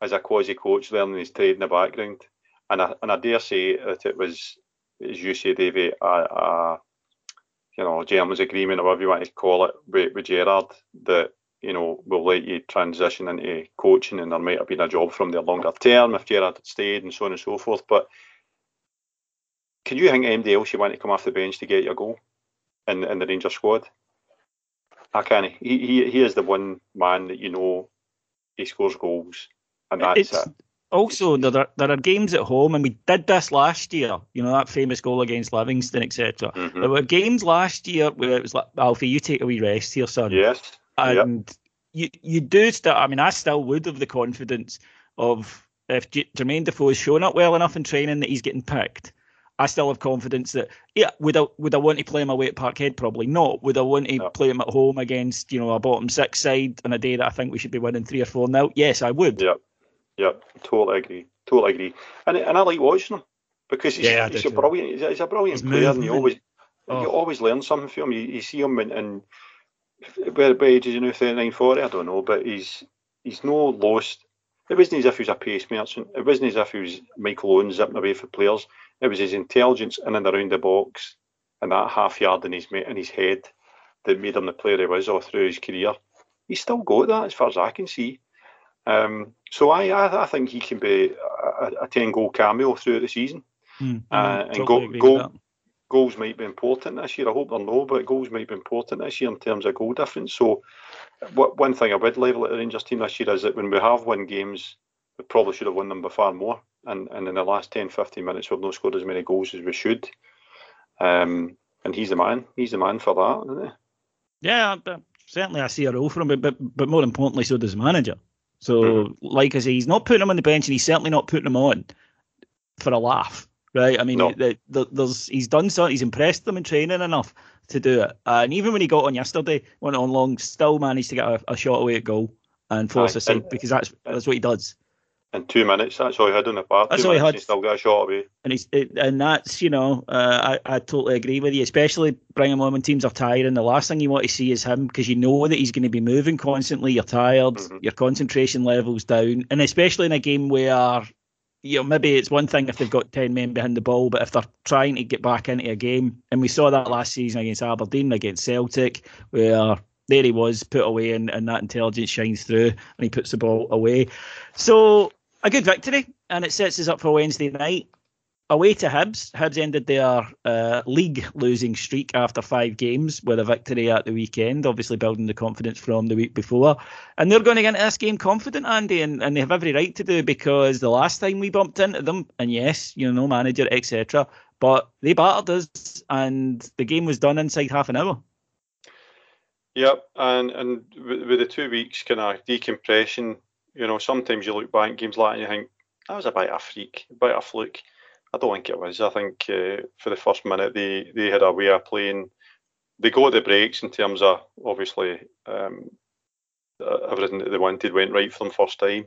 as a quasi-coach learning his trade in the background. And I, and I dare say that it was, as you say, Davey, a, a you know, gentleman's agreement, or whatever you want to call it, with, with Gerrard, that, you know, we'll let you transition into coaching, and there might have been a job from there longer term if Gerrard had stayed, and so on and so forth. But can you think of anybody else you want to come off the bench to get your goal in, in the Rangers squad? I can't. He, he, he is the one man that, you know, he scores goals, and that's it's it. Also, there are, there are games at home, and we did this last year, you know, that famous goal against Livingston, et cetera. Mm-hmm. There were games last year where it was like, Alfie, you take a wee rest here, son. Yes. And yep. you, you do start, I mean, I still would have the confidence of, if G- Jermain Defoe is showing up well enough in training that he's getting picked, I still have confidence that, yeah, would I, would I want to play him away at Parkhead? Probably not. Would I want to no. play him at home against, you know, a bottom six side on a day that I think we should be winning three or four now? Yes, I would. Yeah, yeah, totally agree. Totally agree. And and I like watching him because he's, yeah, he's, a, brilliant, he's, he's a brilliant he's player, and you always oh. you always learn something from him. You, you see him, and, and where age is he now, thirty-nine, forty? I don't know, but he's he's no lost. It wasn't as if he was a pace merchant. It wasn't as if he was Michael Owen zipping away for players. It was his intelligence in and around the box, and that half yard in his in his head that made him the player he was all through his career. He's still got that, as far as I can see. Um, so I, I I think he can be a, a ten goal cameo throughout the season. Mm, uh, and totally goal, goal, goals might be important this year. I hope they're no, but goals might be important this year in terms of goal difference. So what, one thing I would level at the Rangers team this year is that when we have won games, we probably should have won them by far more. And, and in the last ten, fifteen minutes, we've not scored as many goals as we should. Um, and he's the man. He's the man for that, isn't he? Yeah, but certainly I see a role for him, but but, but more importantly, so does the manager. So, mm-hmm. like I say, he's not putting him on the bench, and he's certainly not putting him on for a laugh, right? I mean, no. the, the, there's he's done something. He's impressed them in training enough to do it. Uh, and even when he got on yesterday, went on long, still managed to get a, a shot away at goal and force a side, because that's that's what he does. In two minutes, that's all he had on the bar. That's all he had. He still got a shot away. And he's it, and that's, you know, uh, I, I totally agree with you, especially bring him on when teams are tired. And the last thing you want to see is him, because you know that he's going to be moving constantly. You're tired, mm-hmm. your concentration level's down. And especially in a game where, you know, maybe it's one thing if they've got ten men behind the ball, but if they're trying to get back into a game, and we saw that last season against Aberdeen, against Celtic, where there he was, put away, and, and that intelligence shines through, and he puts the ball away. So, a good victory, and it sets us up for Wednesday night away to Hibs. Hibs ended their uh, league losing streak after five games with a victory at the weekend, obviously building the confidence from the week before. And they're going to get into this game confident, Andy, and, and they have every right to do, because the last time we bumped into them, and yes, you know, manager, et cetera, but they battered us, and the game was done inside half an hour. Yep, and, and with the two weeks kind of decompression, you know, sometimes you look back at games like that and you think, that was a bit of a freak, a bit of a fluke. I don't think it was. I think uh, for the first minute, they, they had a way of playing. They got the breaks in terms of, obviously, um, everything that they wanted went right for them first time.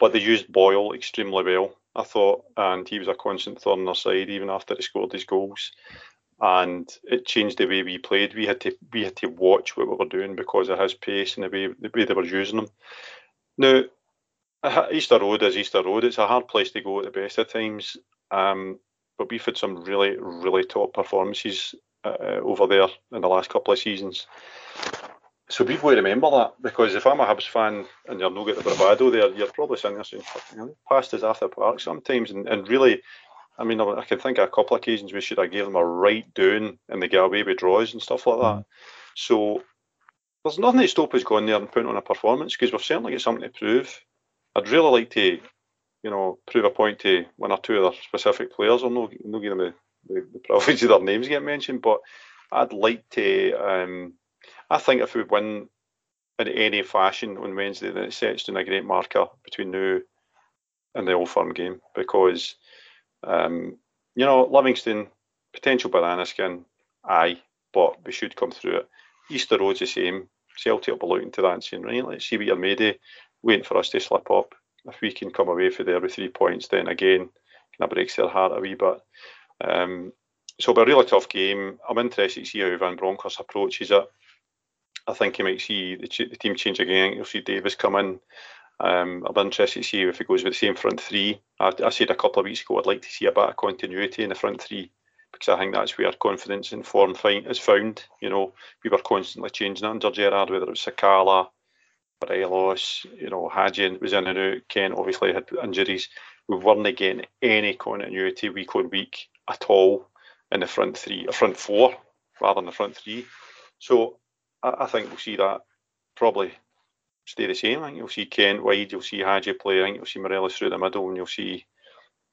But they used Boyle extremely well. I thought, and he was a constant thorn in our side even after he scored his goals. And it changed the way we played. We had to we had to watch what we were doing because of his pace and the way the way they were using him. Now, Easter Road is Easter Road. It's a hard place to go at the best of times. Um, but we've had some really, really top performances uh, over there in the last couple of seasons. So we've got to remember that, because if I'm a Hibs fan and you're not getting the bravado there, you're probably sitting there saying, past is after park sometimes. And, and really, I mean, I can think of a couple of occasions we should have gave them a right doing and they get away with draws and stuff like that. So there's nothing to stop us going there and putting on a performance, because we've certainly got something to prove. I'd really like to, you know, prove a point to one or two of their specific players, or no, no give them the, the, the privilege of their names get mentioned. But I'd like to. Um, I think if we win in any fashion on Wednesday, then it sets down a great marker between now and the Old Firm game, because um, you know, Livingston, potential banana skin, aye, but we should come through it. Easter Road's the same. Celtic will be looking to that and saying, right, let's see what you're made of. Waiting for us to slip up. If we can come away from there with three points, then again, kind of breaks their heart a wee bit. Um, so it'll be a really tough game. I'm interested to see how Van Bronckhorst approaches it. I think he might see the, ch- the team change again. You'll see Davis come in. Um, I'll be interested to see if it goes with the same front three. I, I said a couple of weeks ago I'd like to see a bit of continuity in the front three, because I think that's where confidence and form find, is found. You know, we were constantly changing that under Gerrard, whether it was Sakala, Morelos, you know, Hagi was in and out, Kent obviously had injuries. We weren't getting any continuity week on week at all in the front three, or front four, rather than the front three. So I, I think we'll see that probably stay the same. I think you'll see Kent wide, you'll see Hagi play, I think you'll see Morelos through the middle, and you'll see,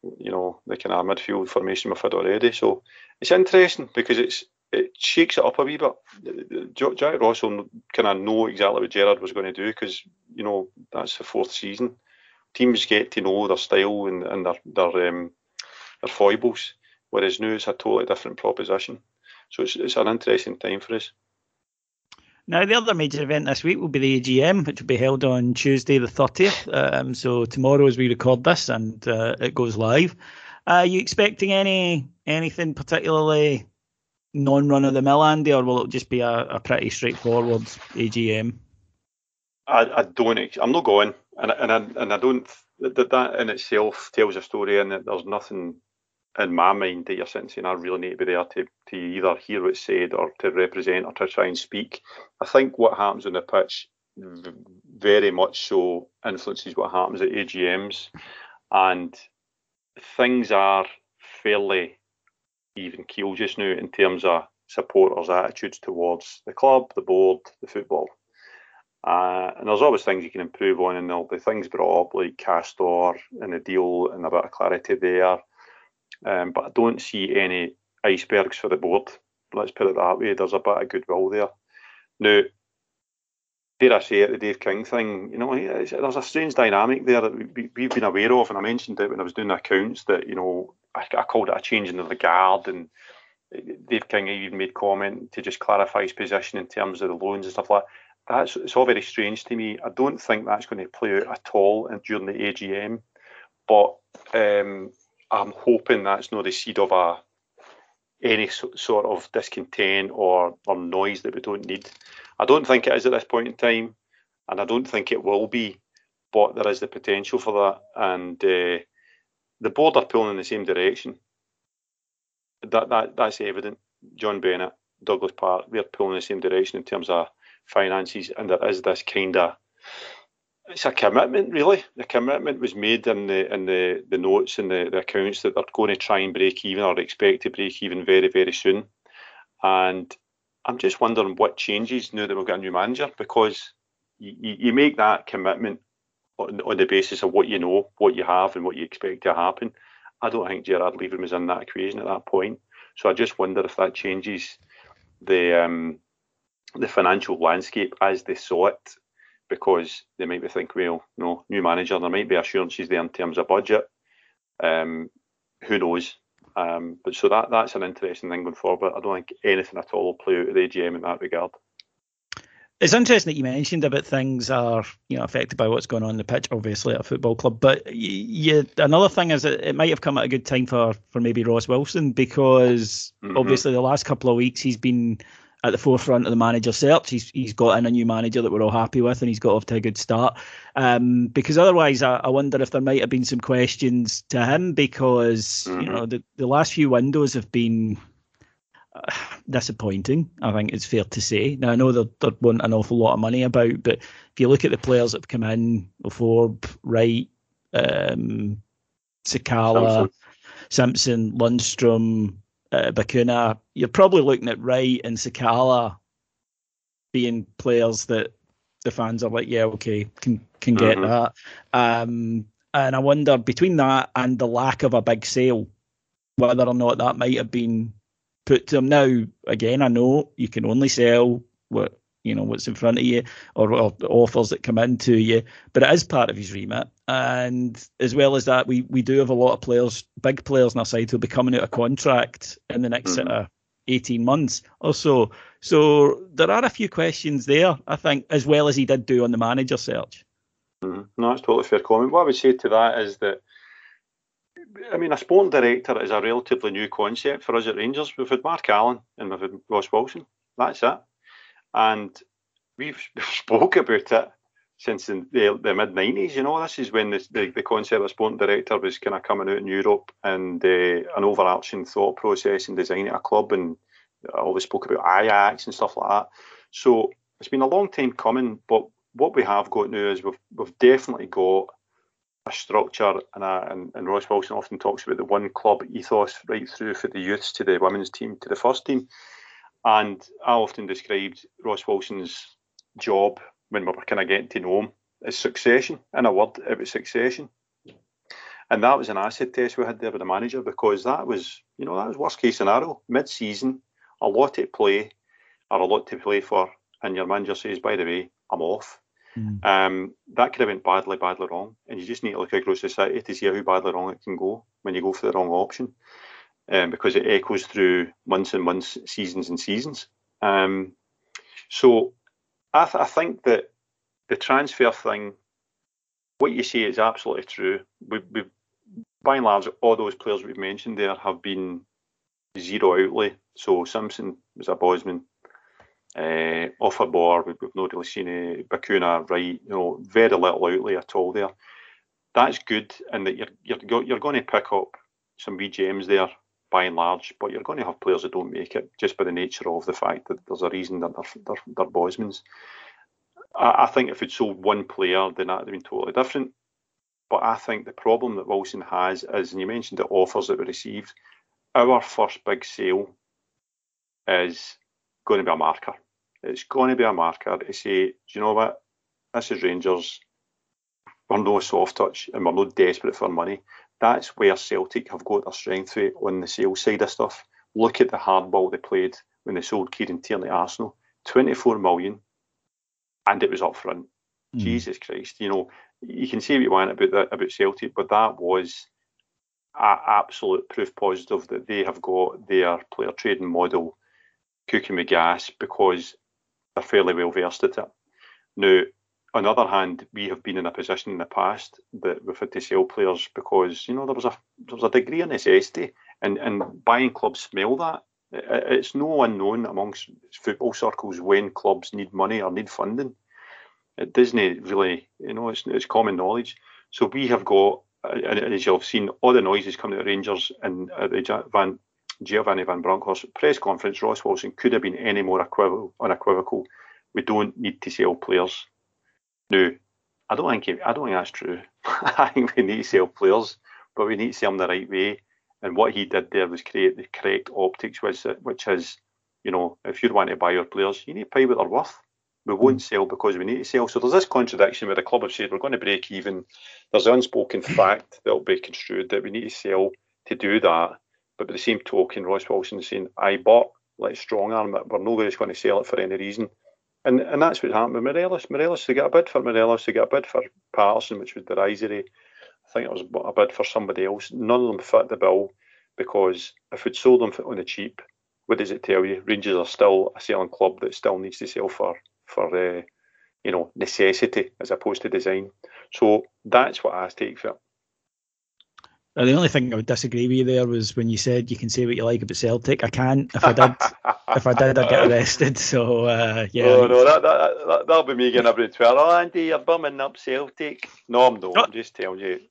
you know, the kind of midfield formation we've had already. So it's interesting because it's it shakes it up a wee bit. Jack Ross will kind of know exactly what Gerrard was going to do, because, you know, that's the fourth season. Teams get to know their style and, and their their, um, their foibles, whereas now it's a totally different proposition. So it's it's an interesting time for us. Now, the other major event this week will be the A G M, which will be held on Tuesday the thirtieth. Um, so tomorrow as we record this, and uh, it goes live. Are uh, you expecting any anything particularly non-run-of-the-mill, Andy, or will it just be a, a pretty straightforward A G M? I, I don't. I'm not going, and and I, and I don't. That that in itself tells a story, and that there's nothing in my mind that you're sitting saying I really need to be there to to either hear what's said or to represent or to try and speak. I think what happens on the pitch very much so influences what happens at A G Ms, and things are fairly even keel just now in terms of supporters' attitudes towards the club, the board, the football. Uh, and there's always things you can improve on, and there'll be things brought up like Castor and the deal and a bit of clarity there. Um, but I don't see any icebergs for the board. Let's put it that way. There's a bit of goodwill there. Now, dare I say it, the Dave King thing, you know, there's a strange dynamic there that we, we've been aware of, and I mentioned it when I was doing the accounts that, you know, I called it a change in the guard, and Dave King even made comment to just clarify his position in terms of the loans and stuff like that. That's, it's all very strange to me. I don't think that's going to play out at all during the A G M, but um, I'm hoping that's not the seed of a any so, sort of discontent or, or noise that we don't need. I don't think it is at this point in time, and I don't think it will be, but there is the potential for that, and uh, the board are pulling in the same direction. That that that's evident. John Bennett, Douglas Park, they're pulling in the same direction in terms of finances, and there is this kind of, it's a commitment really. The commitment was made in the in the, the notes and the, the accounts that they're going to try and break even, or expect to break even very, very soon. And I'm just wondering what changes now that we've got a new manager, because you, you make that commitment on the basis of what you know, what you have, and what you expect to happen. I don't think Gerard Leverham was in that equation at that point. So I just wonder if that changes the um, the financial landscape as they saw it, because they might be thinking, well, no, new manager, there might be assurances there in terms of budget. Um, who knows? Um, but so that that's an interesting thing going forward. I don't think anything at all will play out of the A G M in that regard. It's interesting that you mentioned about things are, you know, affected by what's going on in the pitch, obviously, at a football club. But you, another thing is that it might have come at a good time for, for maybe Ross Wilson, because mm-hmm. obviously the last couple of weeks he's been at the forefront of the manager search. He's he's got in a new manager that we're all happy with, and he's got off to a good start. Um, because otherwise, I, I wonder if there might have been some questions to him, because mm-hmm. you know the, the last few windows have been disappointing, I think it's fair to say. Now, I know there, there weren't an awful lot of money about, but if you look at the players that have come in, Forb, Wright, um, Sakala, Simpson, Simpson Lundstram, uh, Bakuna, you're probably looking at Wright and Sakala being players that the fans are like, yeah, okay, can can get mm-hmm. that. Um, and I wonder, between that and the lack of a big sale, whether or not that might have been put to them. Now, again, I know you can only sell what you know what's in front of you, or, or offers that come in to you, but it is part of his remit. And as well as that, we we do have a lot of players, big players on our side, who'll be coming out of contract in the next mm-hmm. sort of eighteen months or so. So there are a few questions there, I think, as well as he did do on the manager search. Mm-hmm. No, that's totally fair comment. What I would say to that is that, I mean, a sporting director is a relatively new concept for us at Rangers. We've had Mark Allen and we've had Ross Wilson. That's it. And we've spoke about it since the, the, the mid-nineties. You know, this is when this, the, the concept of sporting director was kind of coming out in Europe, and uh, an overarching thought process and design at a club. And I always spoke about Ajax and stuff like that. So it's been a long time coming. But what we have got now is we've we've definitely got a structure, and, a, and and Ross Wilson often talks about the one club ethos right through for the youths to the women's team to the first team. And I often described Ross Wilson's job when we were kind of getting to know him as succession. In a word, it was succession. And that was an acid test we had there with the manager, because that was, you know, that was worst case scenario, mid season, a lot at play, or a lot to play for, and your manager says, by the way, I'm off. Um, that could have went badly, badly wrong, and you just need to look across society to see how badly wrong it can go when you go for the wrong option, um, because it echoes through months and months, seasons and seasons. Um, so I, th- I think that the transfer thing, what you say is absolutely true. We, we, by and large, all those players we've mentioned there have been zero outlay. So Simpson was a Bosman. Uh, off a bar, we've not really seen a Bakuna, right? You know, very little outlay at all there. That's good, and that you're you're, go, you're going to pick up some wee gems there by and large, but you're going to have players that don't make it just by the nature of the fact that there's a reason that they're they're, they're Bosmans. I, I think if it sold one player, then that would have been totally different. But I think the problem that Wilson has is, and you mentioned the offers that we received, our first big sale is going to be a marker. It's going to be a marker to say, do you know what? This is Rangers. We're no soft touch, and we're no desperate for money. That's where Celtic have got their strength rate on the sales side of stuff. Look at the hardball they played when they sold Kieran Tierney to Arsenal, twenty-four million, and it was up front. Mm. Jesus Christ! You know, you can say what you want about that about Celtic, but that was an absolute proof positive that they have got their player trading model cooking with gas, because they're fairly well versed at it. Now, on the other hand, we have been in a position in the past that we've had to sell players because, you know, there was a there was a degree of necessity, and, and buying clubs smell that. It's no unknown amongst football circles when clubs need money or need funding. It doesn't really, you know, it's, it's common knowledge. So we have got, and as you've seen, all the noises coming out of Rangers and uh, the Van Giovanni van Bronckhorst press conference, Ross Wilson could have been any more equivocal, unequivocal. We don't need to sell players. Now, I don't think it, I don't think that's true. I think we need to sell players, but we need to sell them the right way. And what he did there was create the correct optics, which, which is, you know, if you want to buy your players, you need to pay what they're worth. We won't sell because we need to sell. So there's this contradiction where the club have said we're going to break even. There's an unspoken fact that will be construed that we need to sell to do that. But by the same token, Ross Wilson is saying, I bought, let's strong arm it. We're nobody's going to sell it for any reason. And and that's what happened with Morelos. Morelos, they got a bid for Morelos. They got a bid for Patterson, which was derisory. I think it was a bid for somebody else. None of them fit the bill, because if we'd sold them on the cheap, what does it tell you? Rangers are still a selling club that still needs to sell for for uh, you know, necessity as opposed to design. So that's what I take for it. Now, the only thing I would disagree with you there was when you said you can say what you like about Celtic. I can't. If I did, if I did, I'd get arrested. So uh, yeah. Oh, no, that, that that that'll be me getting up in Twitter. Oh, Andy, you're bumming up Celtic. No, I'm not. I'm just telling you,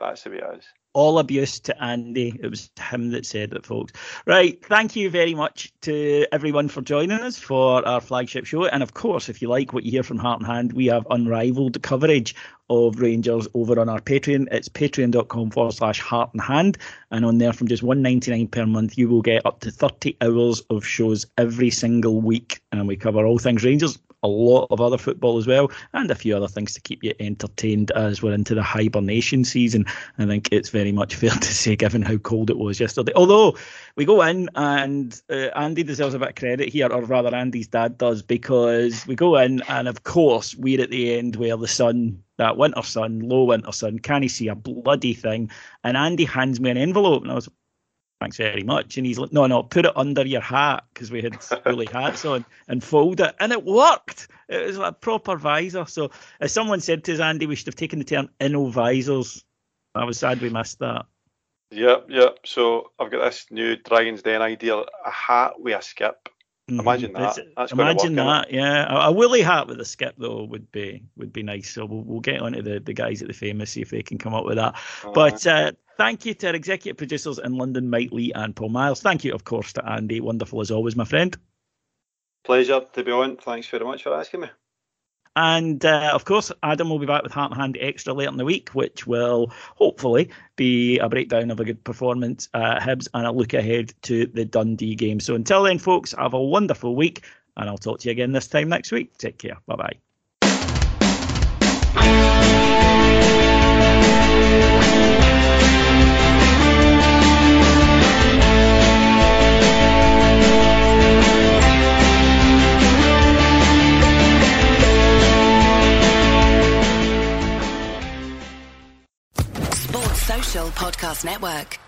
that's the way it is. All abuse to Andy. It was him that said it, folks. Right. Thank you very much to everyone for joining us for our flagship show. And of course, if you like what you hear from Heart and Hand, we have unrivaled coverage of Rangers over on our Patreon. It's patreon.com forward slash heart and hand. And on there, from just one dollar ninety-nine per month, you will get up to thirty hours of shows every single week. And we cover all things Rangers, a lot of other football as well, and a few other things to keep you entertained as we're into the hibernation season. I think it's very much fair to say, given how cold it was yesterday. Although, we go in, and uh, Andy deserves a bit of credit here, or rather Andy's dad does, because we go in, and of course, we're at the end where the sun, that winter sun, low winter sun, can't see a bloody thing, and Andy hands me an envelope, and I was, thanks very much. And he's like, no, no, put it under your hat, because we had woolly hats on, and fold it. And it worked. It was like a proper visor. So as someone said to us, Andy, we should have taken the term inno visors. I was sad we missed that. Yep, yep. So I've got this new Dragon's Den idea, a hat with a skip. Imagine that. That's Imagine work, that, yeah. A, a woolly hat with a skip, though, would be would be nice. So we'll, we'll get on to the, the guys at the Famous, see if they can come up with that. Uh, but uh, thank you to our executive producers in London, Mike Lee and Paul Miles. Thank you, of course, to Andy. Wonderful as always, my friend. Pleasure to be on. Thanks very much for asking me. And, uh, of course, Adam will be back with Heart and Hand Extra later in the week, which will hopefully be a breakdown of a good performance at Hibs and a look ahead to the Dundee game. So until then, folks, have a wonderful week, and I'll talk to you again this time next week. Take care. Bye-bye. Podcast Network.